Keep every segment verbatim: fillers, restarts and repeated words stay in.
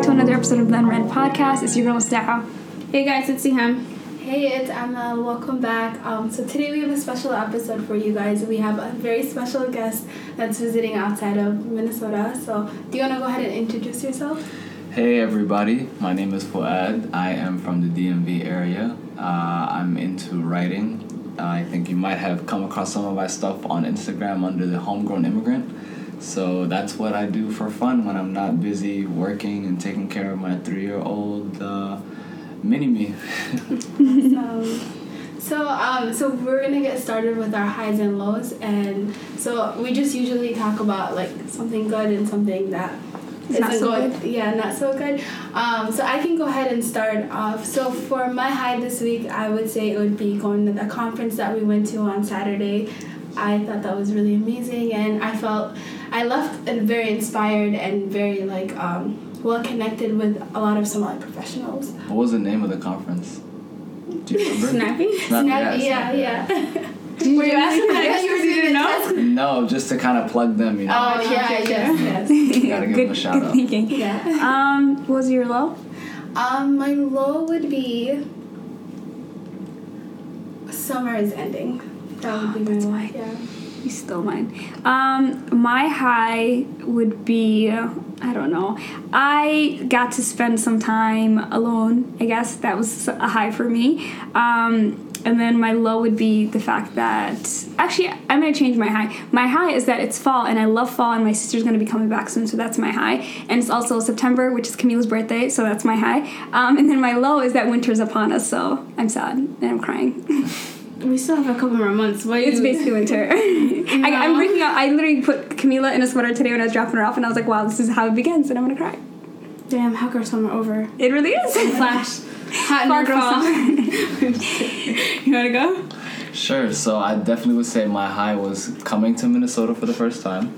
back to another episode of The Unwritten Podcast. It's your girl, Snappy. Hey guys, it's Siham. Hey, it's Emma. Welcome back. Um, so today we have a special episode for you guys. We have a very special guest that's visiting outside of Minnesota. So do you want to go ahead and introduce yourself? Hey everybody, my name is Fuad. I am from the D M V area. Uh, I'm into writing. Uh, I think you might have come across some of my stuff on Instagram under the Homegrown Immigrant. So that's what I do for fun when I'm not busy working and taking care of my three-year-old uh, mini-me. Awesome. So, um, so we're going to get started with our highs and lows. And so we just usually talk about, like, something good and something that isn't not so good. good. Yeah, not so good. Um, so I can go ahead and start off. So for my high this week, I would say it would be going to the conference that we went to on Saturday. I thought that was really amazing, and I felt I left very inspired and very like um, well connected with a lot of Somali professionals. What was the name of the conference? Do you remember? Snappy? Snappy, yeah, yeah. yeah. Did were you asking that? You didn't know? No, just to kind of plug them, you know. Oh, yeah, yeah, yes, yes. You gotta give good, them a shout out. Thinking. Yeah. Um, what was your low? Um, my low would be summer is ending. That would be oh, my yeah. You stole mine. Um, my high would be, I don't know. I got to spend some time alone, I guess. That was a high for me. Um, and then my low would be the fact that, actually, I'm going to change my high. My high is that it's fall, and I love fall, and my sister's going to be coming back soon, so that's my high. And it's also September, which is Camila's birthday, so that's my high. Um, and then my low is that winter's upon us, so I'm sad, and I'm crying. We still have a couple more months. Why it's you? Basically winter. No. I, I'm bringing out. I literally put Camila in a sweater today when I was dropping her off, and I was like, "Wow, this is how it begins," and I'm gonna cry. Damn, hot girl summer over. It really is. Flash, hot girl, girl summer. You wanna go? Sure. So I definitely would say my high was coming to Minnesota for the first time,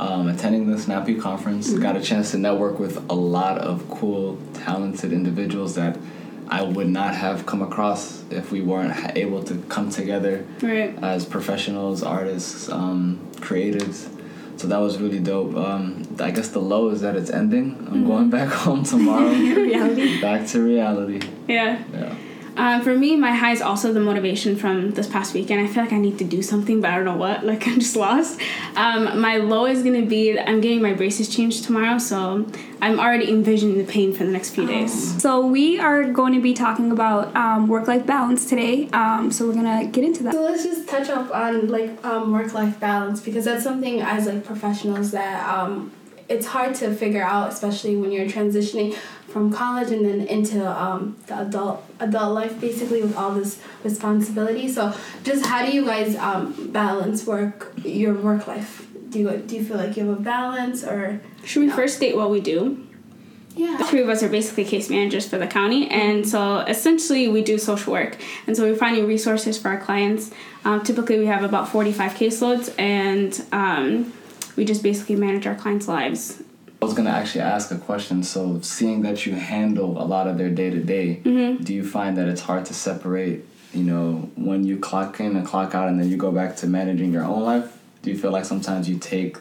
um, attending the Snappy conference, mm-hmm. got a chance to network with a lot of cool, talented individuals that I would not have come across if we weren't able to come together right. as professionals, artists, um, creatives. So that was really dope. Um, I guess the low is that it's ending. I'm mm-hmm. going back home tomorrow. Reality. Back to reality. Yeah. Yeah. Uh, for me, my high is also the motivation from this past weekend. I feel like I need to do something, but I don't know what. Like, I'm just lost. Um, my low is going to be I'm getting my braces changed tomorrow, so I'm already envisioning the pain for the next few days. Um, so we are going to be talking about um, work-life balance today, um, so we're going to get into that. So let's just touch up on, like, um, work-life balance, because that's something as, like, professionals that um, it's hard to figure out, especially when you're transitioning from college and then into um, the adult adult life, basically, with all this responsibility. So just how do you guys um, balance work, your work life? Do you, do you feel like you have a balance, or? Should we no? first state what we do? Yeah. The three of us are basically case managers for the county, and so essentially we do social work. And so we're finding resources for our clients. Um, typically we have about forty-five caseloads, and um, we just basically manage our clients' lives. I was going to actually ask a question. So seeing that you handle a lot of their day-to-day, mm-hmm. do you find that it's hard to separate, you know, when you clock in and clock out and then you go back to managing your own life? Do you feel like sometimes you take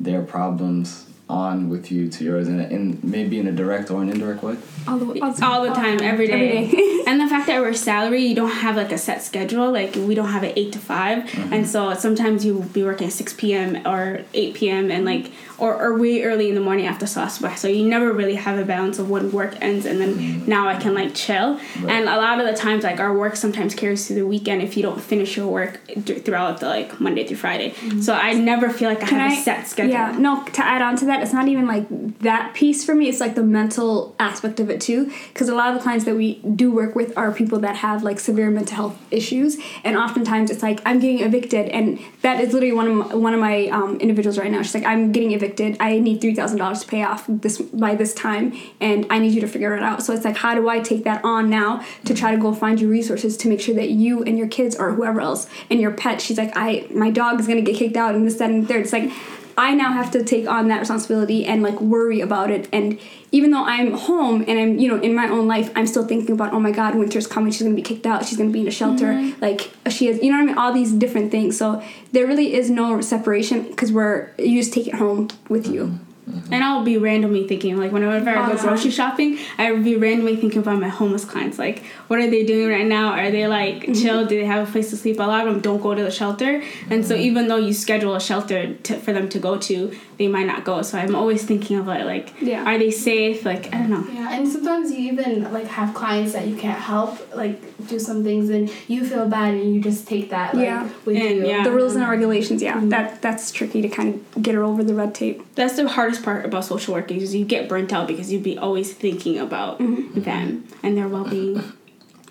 their problems on with you to yours, and in, in maybe in a direct or an indirect way? All the, all the, all the time, all every day. Every day. And the fact that we're salary, you don't have like a set schedule. Like we don't have an eight to five. Mm-hmm. And so sometimes you will be working at six p.m. or eight p.m. and like, or, or way early in the morning after Salat Subh. So you never really have a balance of when work ends and then mm-hmm. now I can like chill. Right. And a lot of the times like our work sometimes carries through the weekend if you don't finish your work th- throughout the like Monday through Friday. Mm-hmm. So I never feel like I can have I, a set schedule. Yeah, no, to add on to that, it's not even like that piece for me, it's like the mental aspect of it too, because a lot of the clients that we do work with are people that have like severe mental health issues, and oftentimes it's like I'm getting evicted, and that is literally one of my, one of my um, individuals right now. She's like, I'm getting evicted, I need three thousand dollars to pay off this by this time, and I need you to figure it out. So it's like, how do I take that on now to try to go find you resources to make sure that you and your kids or whoever else and your pet, she's like, I my dog is going to get kicked out and this, that, and third. It's like I now have to take on that responsibility and like worry about it. And even though I'm home and I'm, you know, in my own life, I'm still thinking about, oh my God, winter's coming. She's going to be kicked out. She's going to be in a shelter. Mm-hmm. Like she has, you know what I mean? All these different things. So there really is no separation because we're, you just take it home with mm-hmm. you. Mm-hmm. And I'll be randomly thinking, like, whenever I go grocery shopping, I would be randomly thinking about my homeless clients. Like, what are they doing right now? Are they, like, mm-hmm. chill? Do they have a place to sleep? A lot of them don't go to the shelter. Mm-hmm. And so even though you schedule a shelter to, for them to go to, they might not go. So I'm always thinking about, like, yeah. are they safe? Like, I don't know. Yeah, and sometimes you even, like, have clients that you can't help, like, do some things, and you feel bad, and you just take that, like, yeah. with and, you. Yeah. The rules and regulations, yeah. Mm-hmm. that That's tricky to kind of get her over the red tape. That's the hardest part about social work is you get burnt out because you'd be always thinking about mm-hmm. them and their well-being.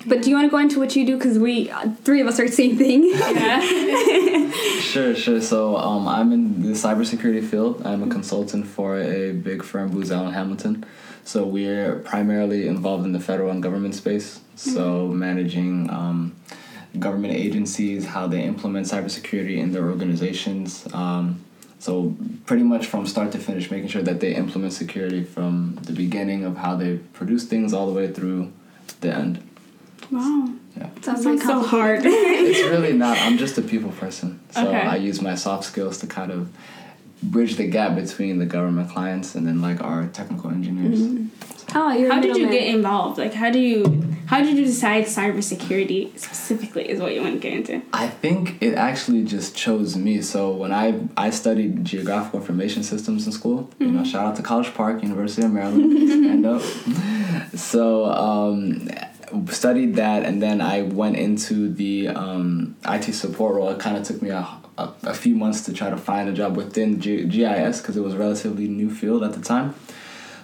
But do you want to go into what you do? Because we, uh, three of us are the same thing. Yeah. Sure, sure. So um, I'm in the cybersecurity field. I'm a consultant for a big firm, Booz Allen Hamilton. So we're primarily involved in the federal and government space. So mm-hmm. managing um, government agencies, how they implement cybersecurity in their organizations. Um, So pretty much from start to finish, making sure that they implement security from the beginning of how they produce things all the way through the end. Wow. Yeah. Sounds like so hard. It's really not. I'm just a people person. So okay. I use my soft skills to kind of bridge the gap between the government clients and then like our technical engineers. Mm-hmm. Oh, you're how did you man. get involved? Like how do you how did you decide cybersecurity specifically is what you want to get into? I think it actually just chose me. So when I I studied geographical information systems in school, mm-hmm. you know, shout out to College Park, University of Maryland, stand up. So um studied that, and then I went into the um, I T support role. It kind of took me a, a, a few months to try to find a job within G- GIS because it was a relatively new field at the time.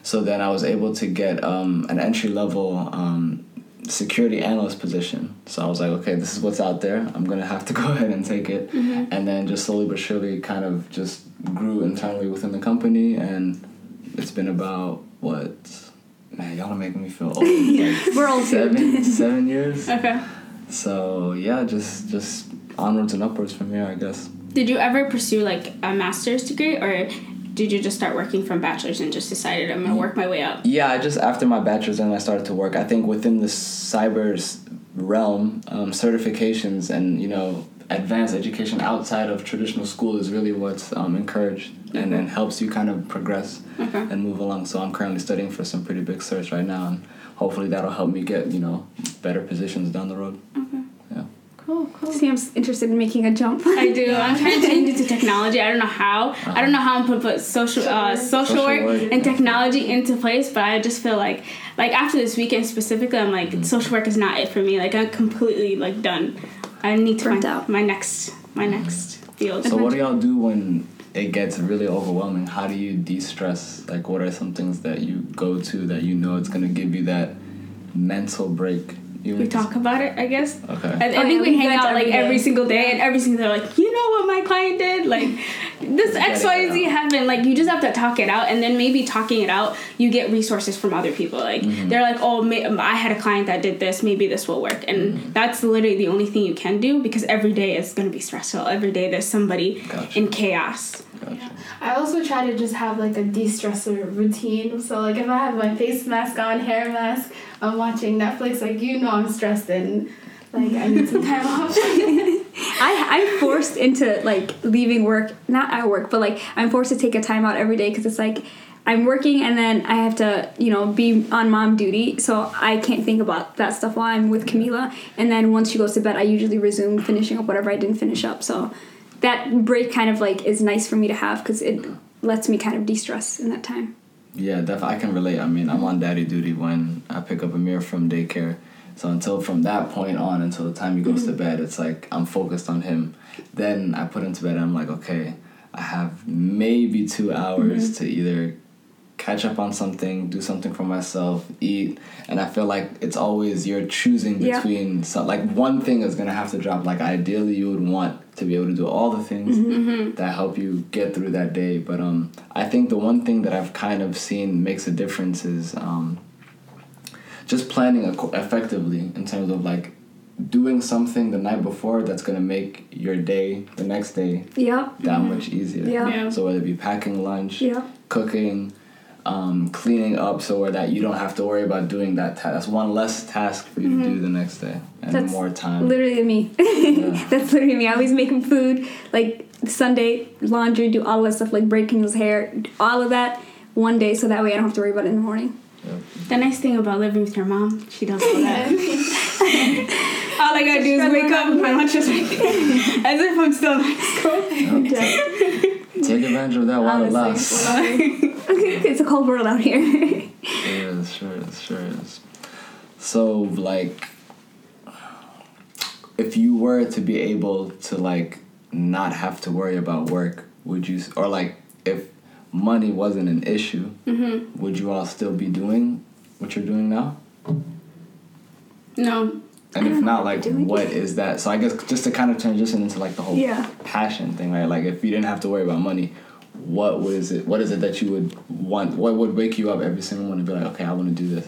So then I was able to get um, an entry-level um, security analyst position. So I was like, okay, this is what's out there. I'm going to have to go ahead and take it. Mm-hmm. And then just slowly but surely kind of just grew internally within the company, and it's been about what... Man, y'all are making me feel old. Like We're old seven, seven years. Okay. So yeah, just just onwards and upwards from here, I guess. Did you ever pursue like a master's degree, or did you just start working from bachelor's and just decided I'm gonna work my way up? Yeah, I just after my bachelor's and I started to work. I think within the cyber realm, um, certifications and you know advanced education outside of traditional school is really what's um, encouraged. And then helps you kind of progress okay. and move along. So I'm currently studying for some pretty big certs right now, and hopefully that'll help me get, you know, better positions down the road. Okay. Yeah. Cool, cool. Sam's interested in making a jump. I do. I'm trying to change it to technology. I don't know how. Uh-huh. I don't know how I'm going to put social, uh, social, social work, work and technology into place, but I just feel like, like after this weekend specifically, I'm like, mm-hmm. social work is not it for me. Like I'm completely like done. I need to Burnt find out my next, my next field. So adventure. What do y'all do when... it gets really overwhelming? How do you de-stress? Like, what are some things that you go to that you know it's going to give you that mental break? You we talk about it, I guess. Okay. I, I think oh, yeah, we, we hang out, like, every, every single day, and every single day, like, you know what my client did? Like, this X, Y, Z happened. Like, you just have to talk it out, and then maybe talking it out, you get resources from other people. Like, mm-hmm. they're like, oh, may- I had a client that did this. Maybe this will work. And mm-hmm. that's literally the only thing you can do, because every day is going to be stressful. Every day there's somebody gotcha. in chaos. Gotcha. Yeah. I also try to just have, like, a de-stressor routine. So, like, if I have my face mask on, hair mask, I'm watching Netflix, like, you know I'm stressed and, like, I need some time off. I I'm forced into, like, leaving work, not at work, but, like, I'm forced to take a time out every day because it's, like, I'm working and then I have to, you know, be on mom duty, so I can't think about that stuff while I'm with Camila. And then once she goes to bed, I usually resume finishing up whatever I didn't finish up, so... that break kind of, like, is nice for me to have because it lets me kind of de-stress in that time. Yeah, definitely. I can relate. I mean, I'm on daddy duty when I pick up Amir from daycare. So until from that point on, until the time he goes mm-hmm. to bed, it's like I'm focused on him. Then I put him to bed and I'm like, okay, I have maybe two hours mm-hmm. to either catch up on something, do something for myself, eat. And I feel like it's always you're choosing between yeah. some, like one thing is going to have to drop. Like ideally you would want to be able to do all the things mm-hmm. that help you get through that day. But um, I think the one thing that I've kind of seen makes a difference is um, just planning effectively in terms of like doing something the night before that's going to make your day, the next day, yep. that mm-hmm. much easier. Yep. Yeah. So whether it be packing lunch, yep. cooking, um, cleaning up so where that you don't have to worry about doing that task. That's one less task for you mm-hmm. to do the next day, and that's more time. Literally me. Yeah. That's literally me. I always making food, like Sunday laundry, do all that stuff, like breaking his hair, all of that one day, so that way I don't have to worry about it in the morning. Yep. The nice thing about living with your mom, she does all that. All I gotta do is wake up and my lunch is ready. As if I'm still in high school. Okay. Take advantage of that while it lasts. It's a cold world out here. Yeah, it sure is, sure is. So, like, if you were to be able to, like, not have to worry about work, would you, or, like, if money wasn't an issue, mm-hmm. would you all still be doing what you're doing now? No. And if not, like, what is that? So I guess just to kind of transition into, like, the whole yeah. passion thing, right? Like, if you didn't have to worry about money, what was it? What is it that you would want? What would wake you up every single morning and be like, okay, I want to do this?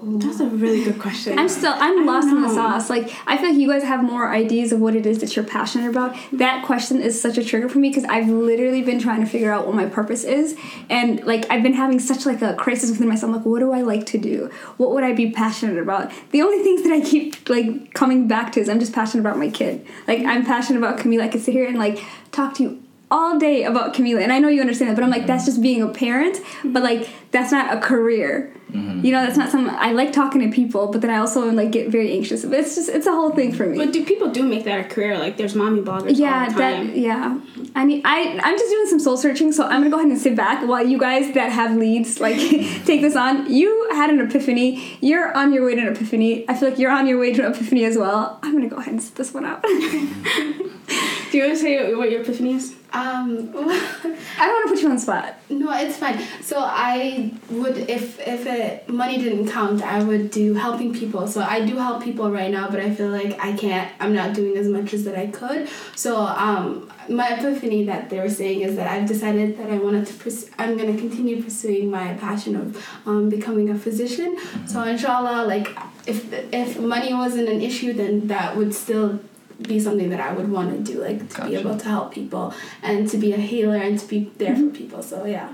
That's a really good question. I'm still, I'm lost in the sauce. Like, I feel like you guys have more ideas of what it is that you're passionate about. That question is such a trigger for me because I've literally been trying to figure out what my purpose is. And, like, I've been having such, like, a crisis within myself. Like, what do I like to do? What would I be passionate about? The only things that I keep, like, coming back to is I'm just passionate about my kid. Like, I'm passionate about Camila. I could sit here and, like, talk to you all day about Camila, and I know you understand that, but I'm like, that's just being a parent, but, like, that's not a career. Mm-hmm. You know, that's not something. I like talking to people, but then I also, like, get very anxious. It's just, it's a whole thing for me. But do people do make that a career? Like, there's mommy bloggers yeah, all the time. That, yeah, I need, I, I'm just doing some soul searching, so I'm gonna go ahead and sit back while you guys that have leads, like, take this on. You had an epiphany. You're on your way to an epiphany. I feel like you're on your way to an epiphany as well. I'm gonna go ahead and sit this one out. Do you want to say what your epiphany is? Um, well, I don't want to put you on the spot. No, it's fine. So I would, if if it, money didn't count, I would do helping people. So I do help people right now, but I feel like I can't, I'm not doing as much as that I could. So um, my epiphany that they were saying is that I've decided that I wanted to, pers- I'm going to continue pursuing my passion of um, becoming a physician. So inshallah, like, if if money wasn't an issue, then that would still be something that I would want to do, like, to gotcha. Be able to help people and to be a healer and to be there mm-hmm. for people. So yeah,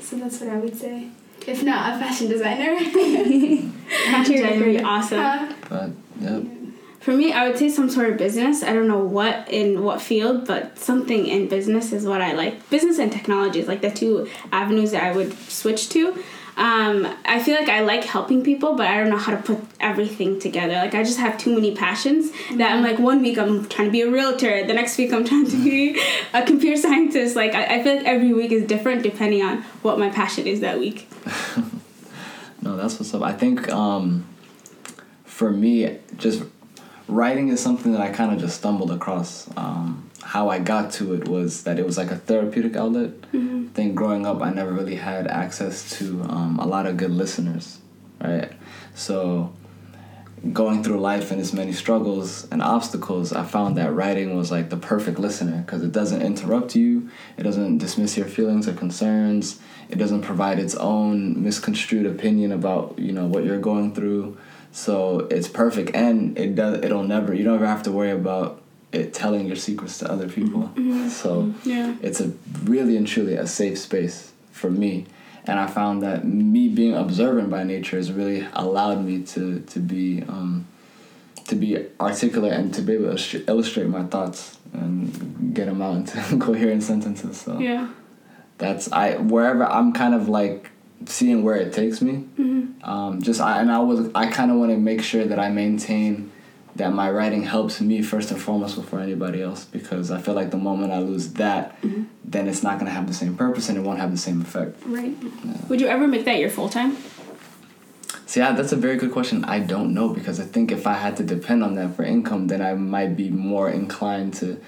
so that's what I would say. If not, a fashion designer. Fashion designer would be awesome. Uh, but yep. For me, I would say some sort of business. I don't know what in what field, but something in business is what I like. Business and technology is, like, the two avenues that I would switch to. Um, I feel like I like helping people, but I don't know how to put everything together. Like, I just have too many passions mm-hmm. that I'm like, one week I'm trying to be a realtor, the next week I'm trying to be a computer scientist. Like, I, I feel like every week is different depending on what my passion is that week. No, that's what's up. I think um, for me, just writing is something that I kind of just stumbled across. Um, how I got to it was that it was like a therapeutic outlet. Mm-hmm. I think growing up, I never really had access to um, a lot of good listeners, right? So going through life and its many struggles and obstacles, I found that writing was like the perfect listener because it doesn't interrupt you. It doesn't dismiss your feelings or concerns. It doesn't provide its own misconstrued opinion about, you know, what you're going through. So it's perfect, and it does. It'll never. You don't ever have to worry about it telling your secrets to other people. Mm-hmm. So yeah. It's a really and truly a safe space for me, and I found that me being observant by nature has really allowed me to to be um, to be articulate and to be able to illustrate my thoughts and get them out into coherent sentences. So yeah, that's I wherever I'm kind of like. Seeing where it takes me, mm-hmm. um, just I and I was I kind of want to make sure that I maintain that my writing helps me first and foremost before anybody else, because I feel like the moment I lose that, mm-hmm. then it's not gonna have the same purpose and it won't have the same effect. Right. Yeah. Would you ever make that your full time? See, I, that's a very good question. I don't know, because I think if I had to depend on that for income, then I might be more inclined to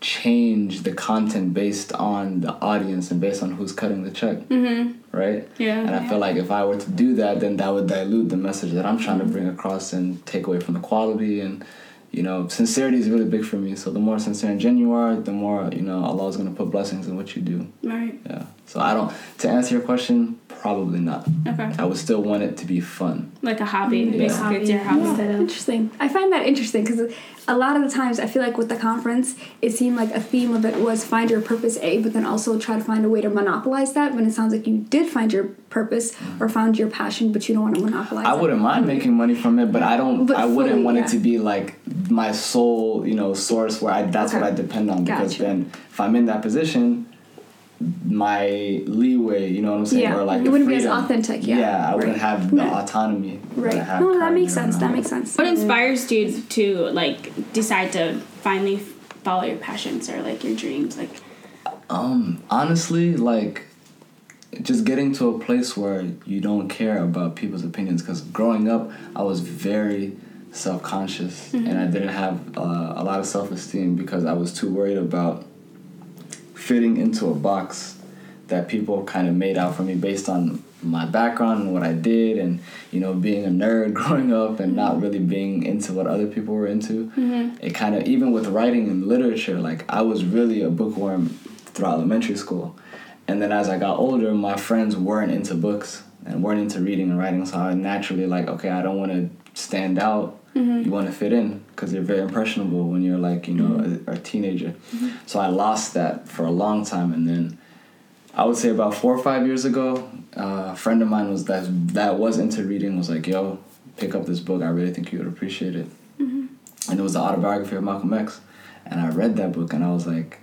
change the content based on the audience and based on who's cutting the check. Mm-hmm. Right? Yeah. And I yeah. feel like if I were to do that, then that would dilute the message that I'm trying mm-hmm. to bring across and take away from the quality and, you know, sincerity is really big for me. So the more sincere and genuine you are, the more, you know, Allah is going to put blessings in what you do. Right. Yeah. So I don't, to answer your question, probably not. Okay. I would still want it to be fun. Like a hobby. Mm-hmm. Yeah. It's hobby. It's your hobby. Yeah. Yeah. Interesting. I find that interesting because a lot of the times I feel like with the conference, it seemed like a theme of it was find your purpose A, but then also try to find a way to monopolize that when it sounds like you did find your purpose or found your passion, but you don't want to monopolize it. I wouldn't mind making money from it, but I don't, but I wouldn't fully, want yeah. it to be like my sole, you know, source where I, that's okay. what I depend on, because gotcha. Then if I'm in that position, my leeway, you know what I'm saying, yeah. or like it wouldn't freedom. Be as authentic. Yeah, yeah I right. wouldn't have the yeah. autonomy. Right. That I have no, that makes sense. That makes sense. What inspires you to like decide to finally follow your passions or like your dreams? Like, um, honestly, like just getting to a place where you don't care about people's opinions. Because growing up, I was very self-conscious, mm-hmm. and I didn't have uh, a lot of self-esteem because I was too worried about fitting into a box that people kind of made out for me based on my background and what I did, and, you know, being a nerd growing up and not really being into what other people were into. Mm-hmm. It kind of, even with writing and literature, like I was really a bookworm throughout elementary school. And then as I got older, my friends weren't into books and weren't into reading and writing. So I naturally like, okay, I don't want to stand out. Mm-hmm. You want to fit in because you're very impressionable when you're like, you know, mm-hmm. a, a teenager. Mm-hmm. So I lost that for a long time. And then I would say about four or five years ago, uh, a friend of mine was that that was into reading was like, yo, pick up this book. I really think you would appreciate it. Mm-hmm. And it was the autobiography of Malcolm X. And I read that book and I was like,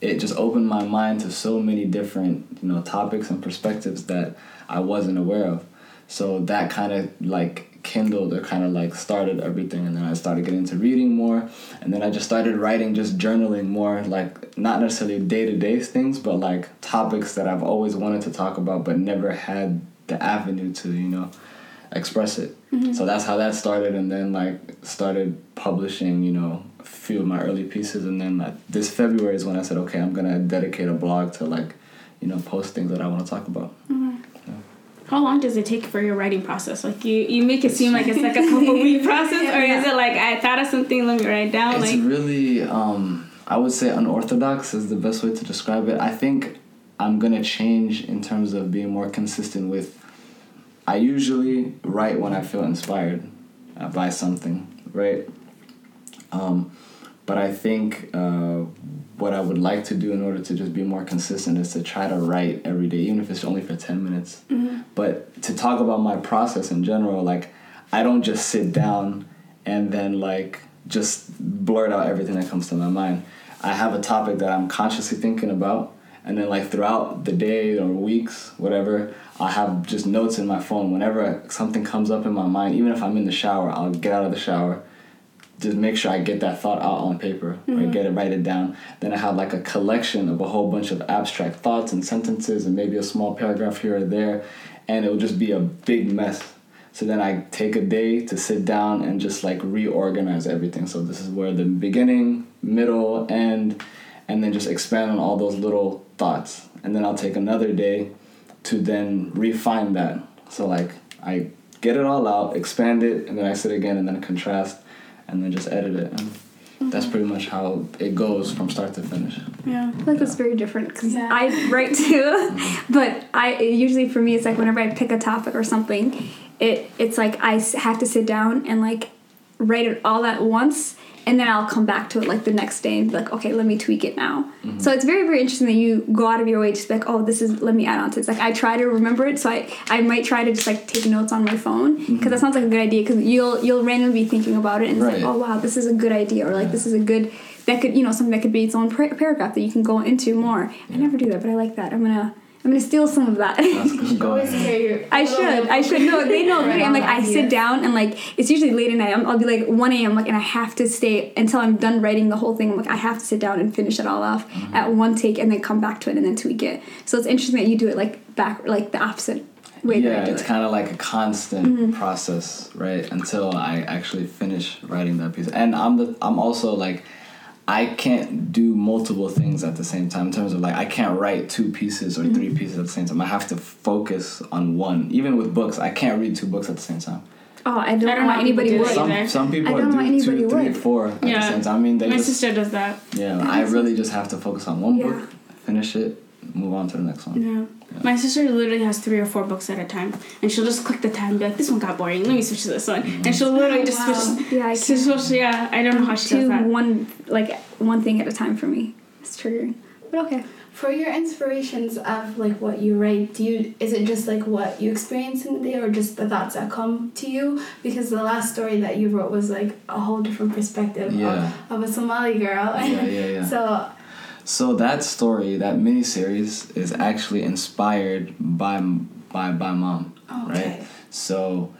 it just opened my mind to so many different, you know, topics and perspectives that I wasn't aware of. So that kind of like kindled or kind of like started everything, and then I started getting into reading more, and then I just started writing, just journaling more, like not necessarily day-to-day things, but like topics that I've always wanted to talk about but never had the avenue to, you know, express it. Mm-hmm. So that's how that started, and then like started publishing, you know, a few of my early pieces, and then like this February is when I said, okay, I'm gonna dedicate a blog to like, you know, post things that I want to talk about. Mm-hmm. How long does it take for your writing process? Like, you, you make it seem like it's like a couple-week process, or yeah. is it like, I thought of something, let me write down? It's like really, um, I would say unorthodox is the best way to describe it. I think I'm going to change in terms of being more consistent with, I usually write when I feel inspired by something, right? Um, but I think uh, what I would like to do in order to just be more consistent is to try to write every day, even if it's only for ten minutes. Mm-hmm. But to talk about my process in general, like, I don't just sit down and then, like, just blurt out everything that comes to my mind. I have a topic that I'm consciously thinking about, and then, like, throughout the day or weeks, whatever, I have just notes in my phone. Whenever something comes up in my mind, even if I'm in the shower, I'll get out of the shower, just make sure I get that thought out on paper, mm-hmm. or get it, write it down. Then I have like a collection of a whole bunch of abstract thoughts and sentences and maybe a small paragraph here or there, and it will just be a big mess. So then I take a day to sit down and just like reorganize everything. So this is where the beginning, middle, end, and then just expand on all those little thoughts. And then I'll take another day to then refine that. So like I get it all out, expand it, and then I sit again and then contrast, and then just edit it. And mm-hmm. that's pretty much how it goes from start to finish. Yeah, I feel like yeah. that's very different because yeah. I write too, mm-hmm. but I usually for me it's like whenever I pick a topic or something, it it's like I have to sit down and like write it all at once, and then I'll come back to it like the next day and be like, okay, let me tweak it now. Mm-hmm. So it's very, very interesting that you go out of your way to just be like, oh, this is, let me add on to it. It's like I try to remember it, so I, I might try to just like take notes on my phone because mm-hmm. that sounds like a good idea because you'll you'll randomly be thinking about it and right. it's like, oh, wow, this is a good idea, or like yeah. this is a good, that could, you know, something that could be its own par- paragraph that you can go into more. Yeah. I never do that, but I like that. I'm going to. I'm going to steal some of that. I should. I should. No, they know. Right, I'm like, I sit down and, like, it's usually late at night. I'm, I'll be, like, one a.m., like, and I have to stay until I'm done writing the whole thing. I'm like, I have to sit down and finish it all off mm-hmm. at one take and then come back to it and then tweak it. So it's interesting that you do it, like, back, like, the opposite way. Yeah, it's it. kind of like a constant mm-hmm. process, right, until I actually finish writing that piece. And I'm the, I'm also, like, I can't do multiple things at the same time in terms of, like, I can't write two pieces or mm-hmm. three pieces at the same time. I have to focus on one. Even with books, I can't read two books at the same time. Oh, I don't, I don't know why anybody do would. Some, some people I don't do know anybody two, would. three, four. At yeah. the same time. I mean, they my just, sister does that. Yeah, that I really sense. just have to focus on one yeah. book, finish it, move on to the next one. Yeah. yeah. My sister literally has three or four books at a time, and she'll just click the time and be like, this one got boring, let me switch to this one. Mm-hmm. And she'll literally oh, just wow. switch. Yeah, I can't. Switch, yeah, I don't know how she do does that. One, like, one thing at a time for me. It's triggering. But okay. For your inspirations of like what you write, do you is it just like what you experience in the day, or just the thoughts that come to you? Because the last story that you wrote was like a whole different perspective yeah. of, of a Somali girl. Yeah, yeah, yeah. so, so that story, that mini series, is actually inspired by by by mom, okay. right? So,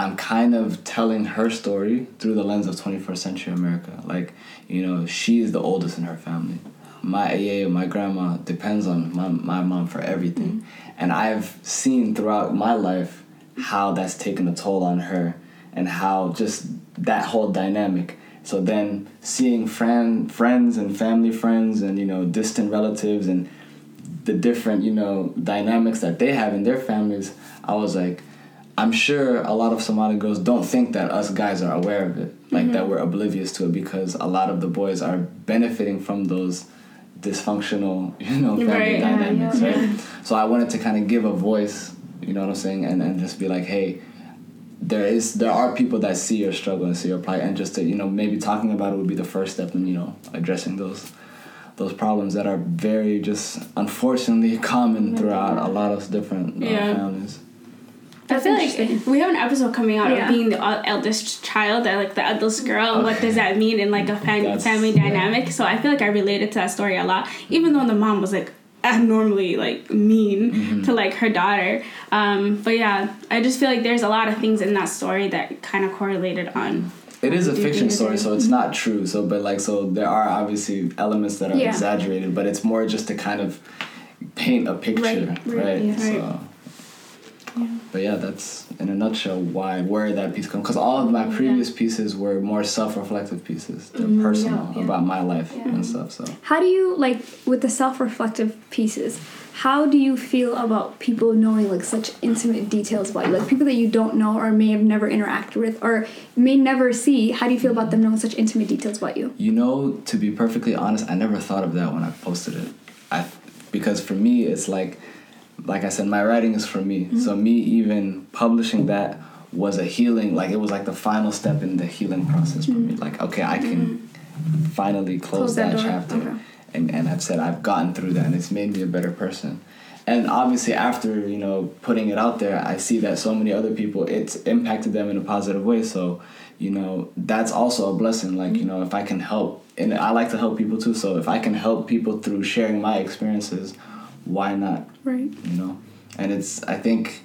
I'm kind of telling her story through the lens of twenty-first century America. Like, you know, she's the oldest in her family. My A A, my grandma, depends on my, my mom for everything. Mm-hmm. And I've seen throughout my life how that's taken a toll on her and how just that whole dynamic. So then seeing friend, friends and family friends and, you know, distant relatives and the different, you know, dynamics that they have in their families, I was like, I'm sure a lot of Somali girls don't think that us guys are aware of it, like mm-hmm. that we're oblivious to it, because a lot of the boys are benefiting from those dysfunctional, you know, family right, dynamics, yeah, yeah. right? So I wanted to kind of give a voice, you know what I'm saying, and, and just be like, hey, there is there are people that see your struggle and see your plight, and just to, you know, maybe talking about it would be the first step in, you know, addressing those those problems that are very just unfortunately common yeah. throughout a lot of different uh, yeah. families. That's I feel like we have an episode coming out yeah. of being the eldest child, or like the eldest girl. Okay. What does that mean in like a fam- family yeah. dynamic? So I feel like I related to that story a lot, even though the mom was like abnormally like mean mm-hmm. to like her daughter. Um, but yeah, I just feel like there's a lot of things in that story that kind of correlated on. It is a fiction story, so it's not true. So, but like, so there are obviously elements that are yeah. exaggerated, but it's more just to kind of paint a picture, right? right, right? Yeah. So. Yeah. But yeah, that's in a nutshell why where that piece comes. Because all of my previous yeah. pieces were more self-reflective pieces. They're mm-hmm. personal yeah. about my life yeah. and stuff. So how do you like with the self-reflective pieces? How do you feel about people knowing like such intimate details about you, like people that you don't know or may have never interacted with or may never see? How do you feel about them knowing such intimate details about you? You know, to be perfectly honest, I never thought of that when I posted it. I because for me, it's like. Like I said, my writing is for me. Mm-hmm. So me even publishing that was a healing, like it was like the final step in the healing process for mm-hmm. me. Like, okay, I can mm-hmm. finally close, close that, that chapter. Okay. And, and I've said I've gotten through that and it's made me a better person. And obviously after, you know, putting it out there, I see that so many other people, it's impacted them in a positive way. So, you know, that's also a blessing. Like, mm-hmm. you know, if I can help, and I like to help people too. So if I can help people through sharing my experiences, why not? Right. You know? And it's, I think,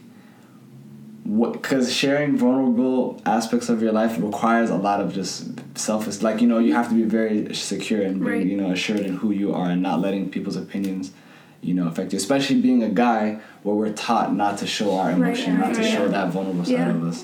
what because sharing vulnerable aspects of your life requires a lot of just self, like, you know, you have to be very secure and, right. you know, assured in who you are and not letting people's opinions, you know, affect you. Especially being a guy where we're taught not to show our emotion, right, right, not to right, show yeah. that vulnerable side yeah. of us.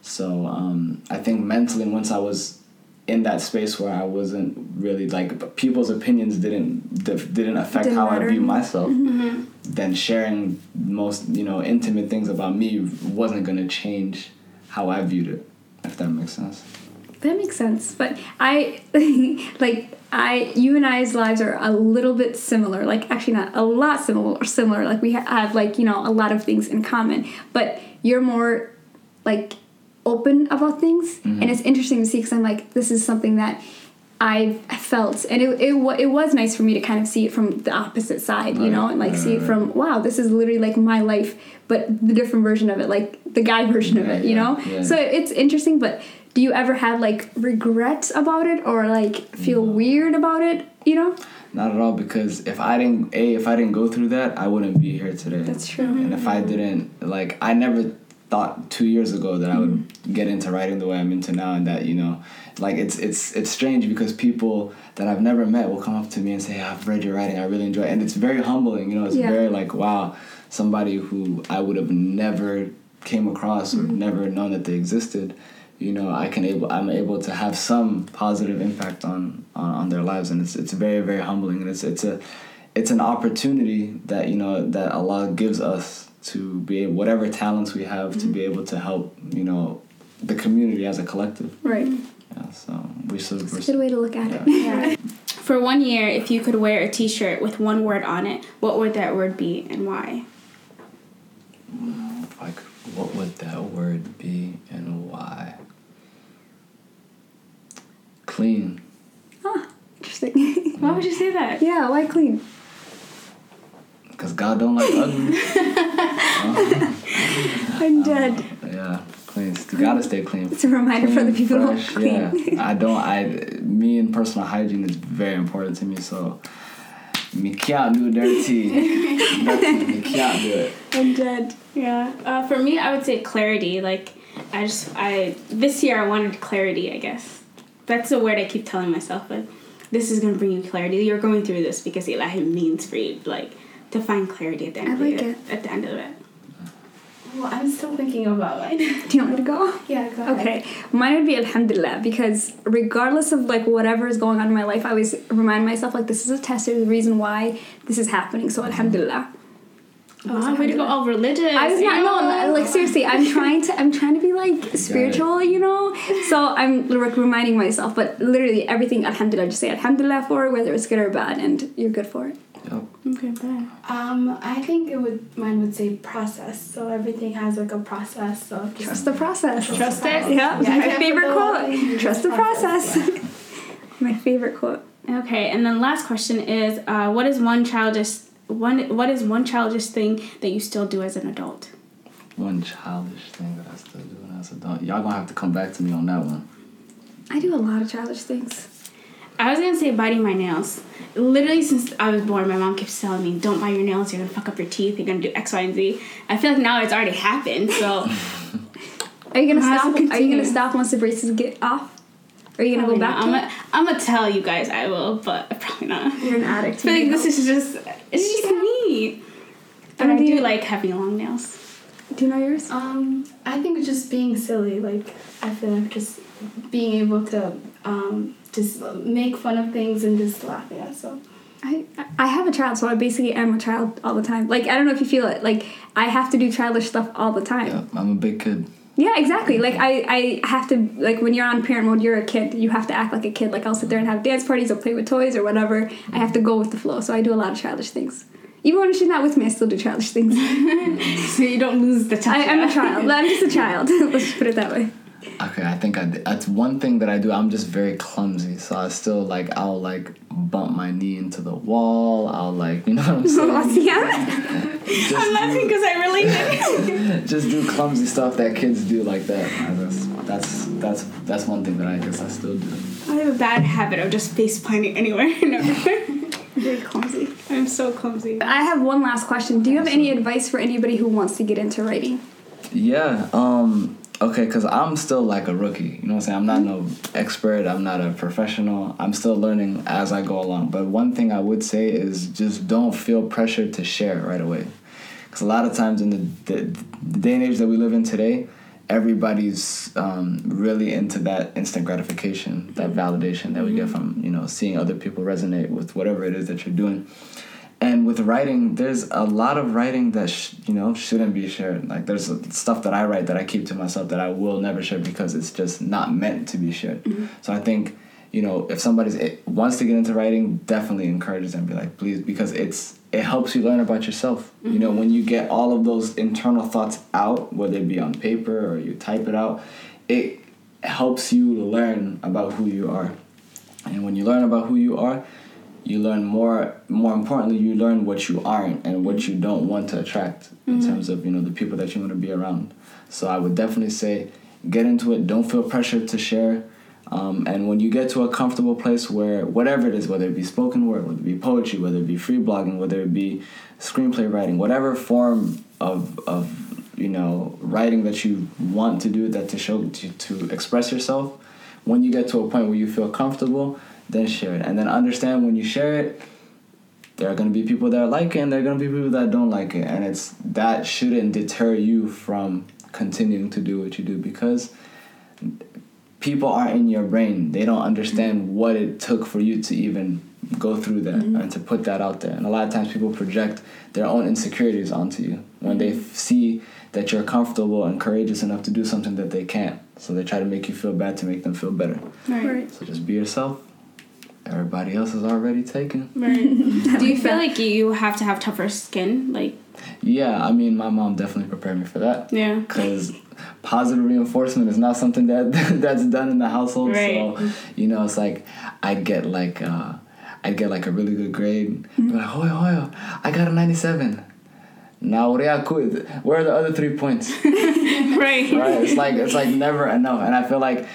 So um, I think mentally, once I was in that space where I wasn't really like people's opinions didn't dif- didn't affect didn't how matter. I view myself mm-hmm. then sharing most, you know, intimate things about me wasn't going to change how I viewed it, if that makes sense. That makes sense. But I like I you and I's lives are a little bit similar, like actually not a lot similar similar like we have like, you know, a lot of things in common, but you're more like open about things mm-hmm. and it's interesting to see because I'm like, this is something that I felt, and it it it was nice for me to kind of see it from the opposite side, you right. know, and like right. see it from wow, this is literally like my life, but the different version of it, like the guy version yeah, of it, you yeah, know. Yeah. So it's interesting, but do you ever have like regrets about it or like feel no. weird about it, you know? Not at all, because if I didn't a if I didn't go through that, I wouldn't be here today. That's true. Mm-hmm. And if I didn't, like, I never thought two years ago that I would mm-hmm. get into writing the way I'm into now, and that, you know, like it's it's it's strange because people that I've never met will come up to me and say, I've read your writing, I really enjoy it, and it's very humbling, you know, it's yeah. very like, wow, somebody who I would have never came across mm-hmm. or never known that they existed, you know, I can able I'm able to have some positive impact on, on, on their lives, and it's it's very, very humbling, and it's it's a it's an opportunity that, you know, that Allah gives us to be whatever talents we have mm-hmm. to be able to help, you know, the community as a collective. Right. Yeah, so we so it's a good way to look at yeah. it. Yeah. For one year, if you could wear a T-shirt with one word on it, what would that word be and why? If I could, what would that word be and why? Clean. Huh. Interesting. Yeah. Why would you say that? Yeah, why clean? Because God don't like ugly. uh, I'm dead. Uh, yeah, clean. You gotta stay clean. It's a reminder clean, for the people fresh, who are clean. Yeah. I don't, I, me and personal hygiene is very important to me, so me can't do dirty. Me can't do it. I'm dead. Yeah. Uh, for me, I would say clarity. Like, I just, I, this year I wanted clarity, I guess. That's the word I keep telling myself, but this is going to bring you clarity. You're going through this because Elohim means for you, like, to find clarity at the end I like of it. At the end of it. Well, I'm still thinking about mine. Do you want me to go? Yeah, go ahead. Okay. Mine would be Alhamdulillah, because regardless of, like, whatever is going on in my life, I always remind myself, like, this is a test. There's a reason why this is happening. So, Alhamdulillah. Oh, wow, way to go all religious. I was not, no, like, seriously, I'm trying to, I'm trying to be, like, spiritual, you know? So I'm, like, reminding myself, but literally everything, Alhamdulillah, just say Alhamdulillah for it, whether it's good or bad, and you're good for it. Yep. Okay, bad. Um, I think it would, mine would say process, so everything has, like, a process, so. Just trust the process. Trust, trust it, yeah. yeah. My favorite quote. Trust the process. process. My favorite quote. Okay, and then last question is, uh, what is one childish One, what is one childish thing that you still do as an adult? One childish thing that I still do as an adult. Y'all gonna have to come back to me on that one. I do a lot of childish things. I was gonna say biting my nails. Literally since I was born, my mom keeps telling me, don't bite your nails, you're gonna fuck up your teeth, you're gonna do X, Y, and Z. I feel like now it's already happened, so... Are you gonna stop? Are you gonna stop once the braces get off? Are you gonna probably go back not. To I'm gonna tell you guys I will, but probably not. You're an addict. I feel like this is just... It's just yeah. me. But and I do you, like having long nails. Do you know yours? Um, I think just being silly. Like, I feel like just being able to um, just make fun of things and just laugh at yeah, so. I I have a child, so I basically am a child all the time. Like, I don't know if you feel it. Like, I have to do childish stuff all the time. Yeah, I'm a big kid. Yeah, exactly. Like, I, I have to, like, when you're on parent mode, you're a kid. You have to act like a kid. Like, I'll sit there and have dance parties or play with toys or whatever. I have to go with the flow. So I do a lot of childish things. Even when she's not with me, I still do childish things. So you don't lose the child. I, I'm a child. I'm just a child. Let's just put it that way. Okay, I think I, that's one thing that I do. I'm just very clumsy. So I still, like, I'll, like, bump my knee into the wall. I'll, like, you know what I'm saying? Yeah. Just I'm laughing because I related. Just do clumsy stuff that kids do like that. That's, that's that's that's one thing that I guess I still do. I have a bad habit of just face planting anywhere. Very clumsy. I'm so clumsy. I have one last question. Do you have any advice for anybody who wants to get into writing? Yeah. Um, okay, because I'm still like a rookie. You know what I'm saying? I'm not no expert. I'm not a professional. I'm still learning as I go along. But one thing I would say is just don't feel pressured to share right away. Because a lot of times in the, the, the day and age that we live in today, everybody's um, really into that instant gratification, that validation that we get from, you know, seeing other people resonate with whatever it is that you're doing. And with writing, there's a lot of writing that, sh- you know, shouldn't be shared. Like, there's stuff that I write that I keep to myself that I will never share because it's just not meant to be shared. Mm-hmm. So I think, you know, if somebody wants to get into writing, definitely encourage them. Be like, please, because it's it helps you learn about yourself. Mm-hmm. You know, when you get all of those internal thoughts out, whether it be on paper or you type it out, it helps you learn about who you are. And when you learn about who you are, you learn more, more importantly, you learn what you aren't and what you don't want to attract in mm-hmm. terms of, you know, the people that you want to be around. So I would definitely say get into it. Don't feel pressured to share. Um, and when you get to a comfortable place where whatever it is, whether it be spoken word, whether it be poetry, whether it be free blogging, whether it be screenplay writing, whatever form of, of you know, writing that you want to do, that to show, to, to express yourself, when you get to a point where you feel comfortable, then share it. And then understand when you share it, there are going to be people that like it and there are going to be people that don't like it. And it's that shouldn't deter you from continuing to do what you do because people are in your brain. They don't understand mm-hmm. what it took for you to even go through that mm-hmm. and to put that out there. And a lot of times people project their own insecurities onto you. when they see that you're comfortable and courageous enough to do something that they can't. So they try to make you feel bad to make them feel better. Right. Right. So just be yourself. Everybody else is already taken. Right. Do you feel like you have to have tougher skin? Like. Yeah, I mean, my mom definitely prepared me for that. Yeah. Because positive reinforcement is not something that that's done in the household. Right. So, you know, it's like I'd get like uh, I'd get like a really good grade. Mm-hmm. Be like, hoy, hoy, I got a ninety-seven. Now, where are the other three points? Right. Right. It's like it's like never enough, and I feel like.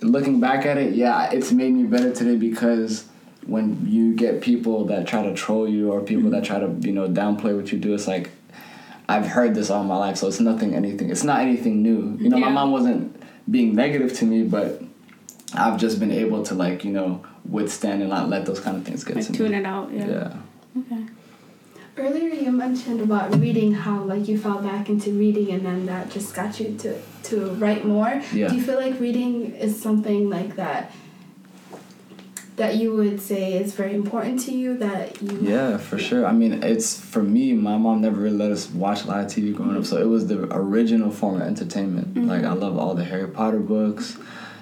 Looking back at it, yeah, it's made me better today because when you get people that try to troll you or people mm-hmm. that try to, you know, downplay what you do, it's like, I've heard this all my life, so it's nothing, anything. It's not anything new. You know, yeah. My mom wasn't being negative to me, but I've just been able to, like, you know, withstand and not let those kind of things get like to tune me. Tune it out, yeah. Yeah. Okay. Earlier you mentioned about reading, how like you fell back into reading and then that just got you to, to write more. Yeah. Do you feel like reading is something like that that you would say is very important to you? That you Yeah, for sure. I mean, it's for me, my mom never really let us watch a lot of T V growing mm-hmm. up, so it was the original form of entertainment. Mm-hmm. Like I love all the Harry Potter books.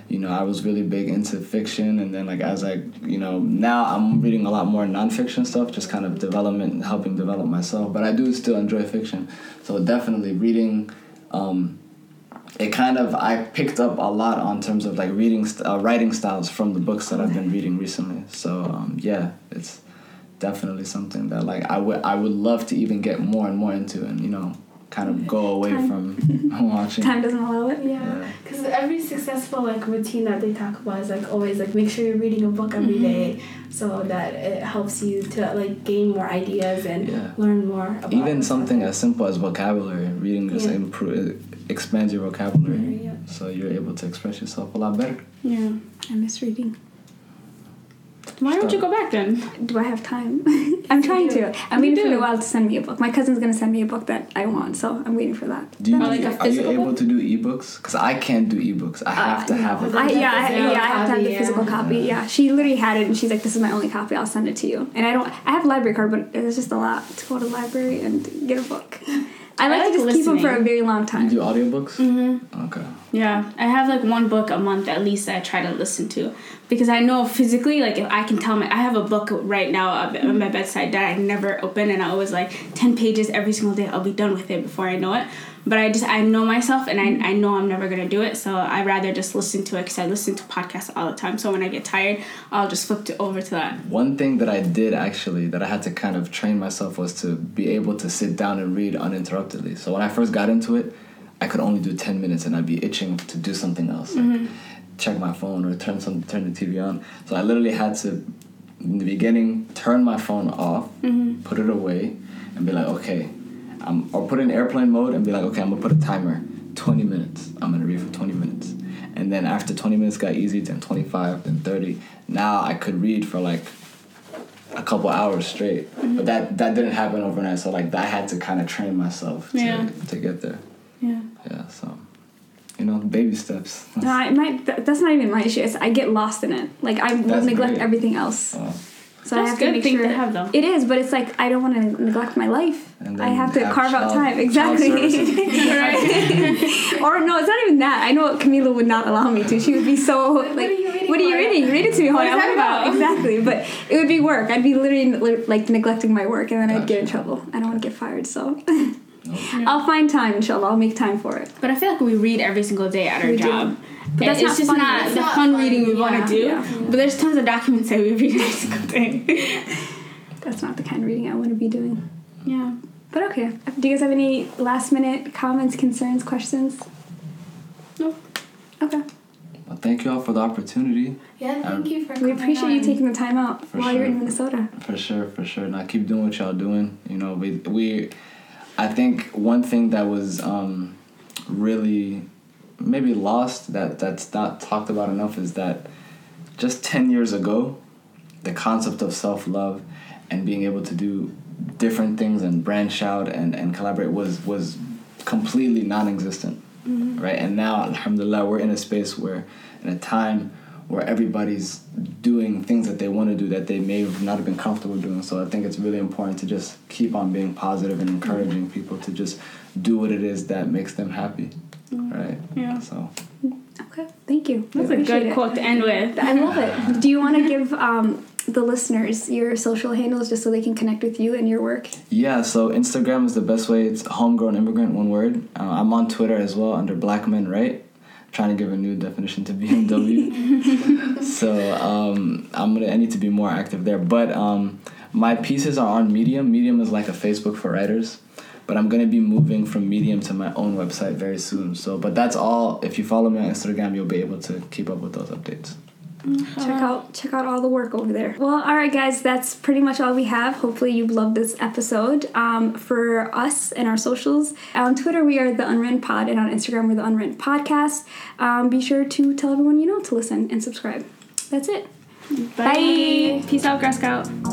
You know, I was really big into fiction, and then, like, as I, you know, now I'm reading a lot more nonfiction stuff, just kind of development, helping develop myself, but I do still enjoy fiction. So definitely reading, um, it kind of, I picked up a lot on terms of, like, reading, st- uh, writing styles from the books that I've been reading recently. So, um, yeah, it's definitely something that, like, I would I would love to even get more and more into, and, you know, kind of go away Time. from watching. Time doesn't allow it. Yeah, because yeah. every successful like routine that they talk about is like always like make sure you're reading a book every mm-hmm. day, so that it helps you to like gain more ideas and yeah. learn more about even something as simple as vocabulary. Reading just yeah. improve expands your vocabulary, mm-hmm, yeah. so you're able to express yourself a lot better. Yeah, I miss reading. Why Stop. don't you go back then? Do I have time? I'm trying to. I'm you waiting do. for a while to send me a book. My cousin's going to send me a book that I want, so I'm waiting for that. Do you, like a are you able book? to do ebooks? Because I can't do ebooks. I have uh, to have no, a I, yeah, I, yeah, I have to have the yeah. physical copy. Yeah. yeah, she literally had it, and she's like, "This is my only copy. I'll send it to you." And I don't. I have a library card, but it's just a lot to go to the library and get a book. I like, I like to just listening. keep them for a very long time. You do audiobooks? Mm-hmm. Okay. Yeah. I have, like, one book a month, at least, that I try to listen to. Because I know physically, like, if I can tell my... I have a book right now on mm-hmm. my bedside that I never open, and I always, like, ten pages every single day. I'll be done with it before I know it. But I just... I know myself, and I I know I'm never going to do it, so I'd rather just listen to it, because I listen to podcasts all the time. So when I get tired, I'll just flip to, over to that. One thing that I did, actually, that I had to kind of train myself was to be able to sit down and read uninterrupted. So when I first got into it, I could only do ten minutes, and I'd be itching to do something else, like mm-hmm. check my phone or turn some turn the T V on. So I literally had to, in the beginning, turn my phone off, mm-hmm. put it away, and be like, okay, I'm, or put it in airplane mode and be like, okay, I'm gonna put a timer, twenty minutes. I'm gonna read for twenty minutes, and then after twenty minutes got easy, then twenty-five, then thirty. Now I could read for like a couple hours straight, mm-hmm. but that that didn't happen overnight, so like I had to kind of train myself to yeah. to get there. Yeah. Yeah. So, you know, baby steps. No, I might. Th- that's not even my issue. It's I get lost in it. Like I will neglect great. everything else. Oh. So that's I have good to make thing sure to have though. It is, but it's like I don't want to neglect my life. And I have to have carve child, out time exactly. Right. Or no, it's not even that. I know Camila would not allow me to. She would be so like. What are you reading? You read it to me. What am I about? Exactly. But it would be work. I'd be literally, like, neglecting my work, and then I'd get in trouble. I don't want to get fired, so... Nope. I'll find time, inshallah. I'll make time for it. But I feel like we read every single day at our we job. But that's it's not just fun. not that's the not fun, fun reading we yeah. want to do. Yeah. But there's tons of documents that we read every single day. That's not the kind of reading I want to be doing. Yeah. But okay. Do you guys have any last-minute comments, concerns, questions? No. Okay. Well, thank you all for the opportunity. Yeah, thank um, you for coming. We appreciate on. you taking the time out for while sure. you're in Minnesota. For sure, for sure. Now keep doing what y'all doing. You know, we we, I think one thing that was um, really maybe lost that that's not talked about enough is that just ten years ago, the concept of self-love and being able to do different things and branch out and, and collaborate was was completely non-existent. Mm-hmm. Right, and now alhamdulillah we're in a space where in a time where everybody's doing things that they want to do that they may not have been comfortable doing. So I think it's really important to just keep on being positive and encouraging mm-hmm. people to just do what it is that makes them happy. Mm-hmm. Right? Yeah. So. Okay. Thank you. That's yeah. a good quote to end with. I love it. Do you want to give um, the listeners your social handles just so they can connect with you and your work? Yeah. So Instagram is the best way. It's Homegrown Immigrant, one word. Uh, I'm on Twitter as well under Black Men Right. Trying to give a new definition to B M W. so um, I'm gonna. I need to be more active there. But um, my pieces are on Medium. Medium is like a Facebook for writers. But I'm gonna be moving from Medium to my own website very soon. So, but that's all. If you follow me on Instagram, you'll be able to keep up with those updates. Mm-hmm. Check out check out all the work over there. Well, all right, guys, that's pretty much all we have. Hopefully you've loved this episode. Um, for us and our socials, on Twitter, we are The Unwritten Pod, and on Instagram, we're The Unwritten Podcast. Um, be sure to tell everyone you know to listen and subscribe. That's it. Bye. Bye. Peace out, Girl Scout.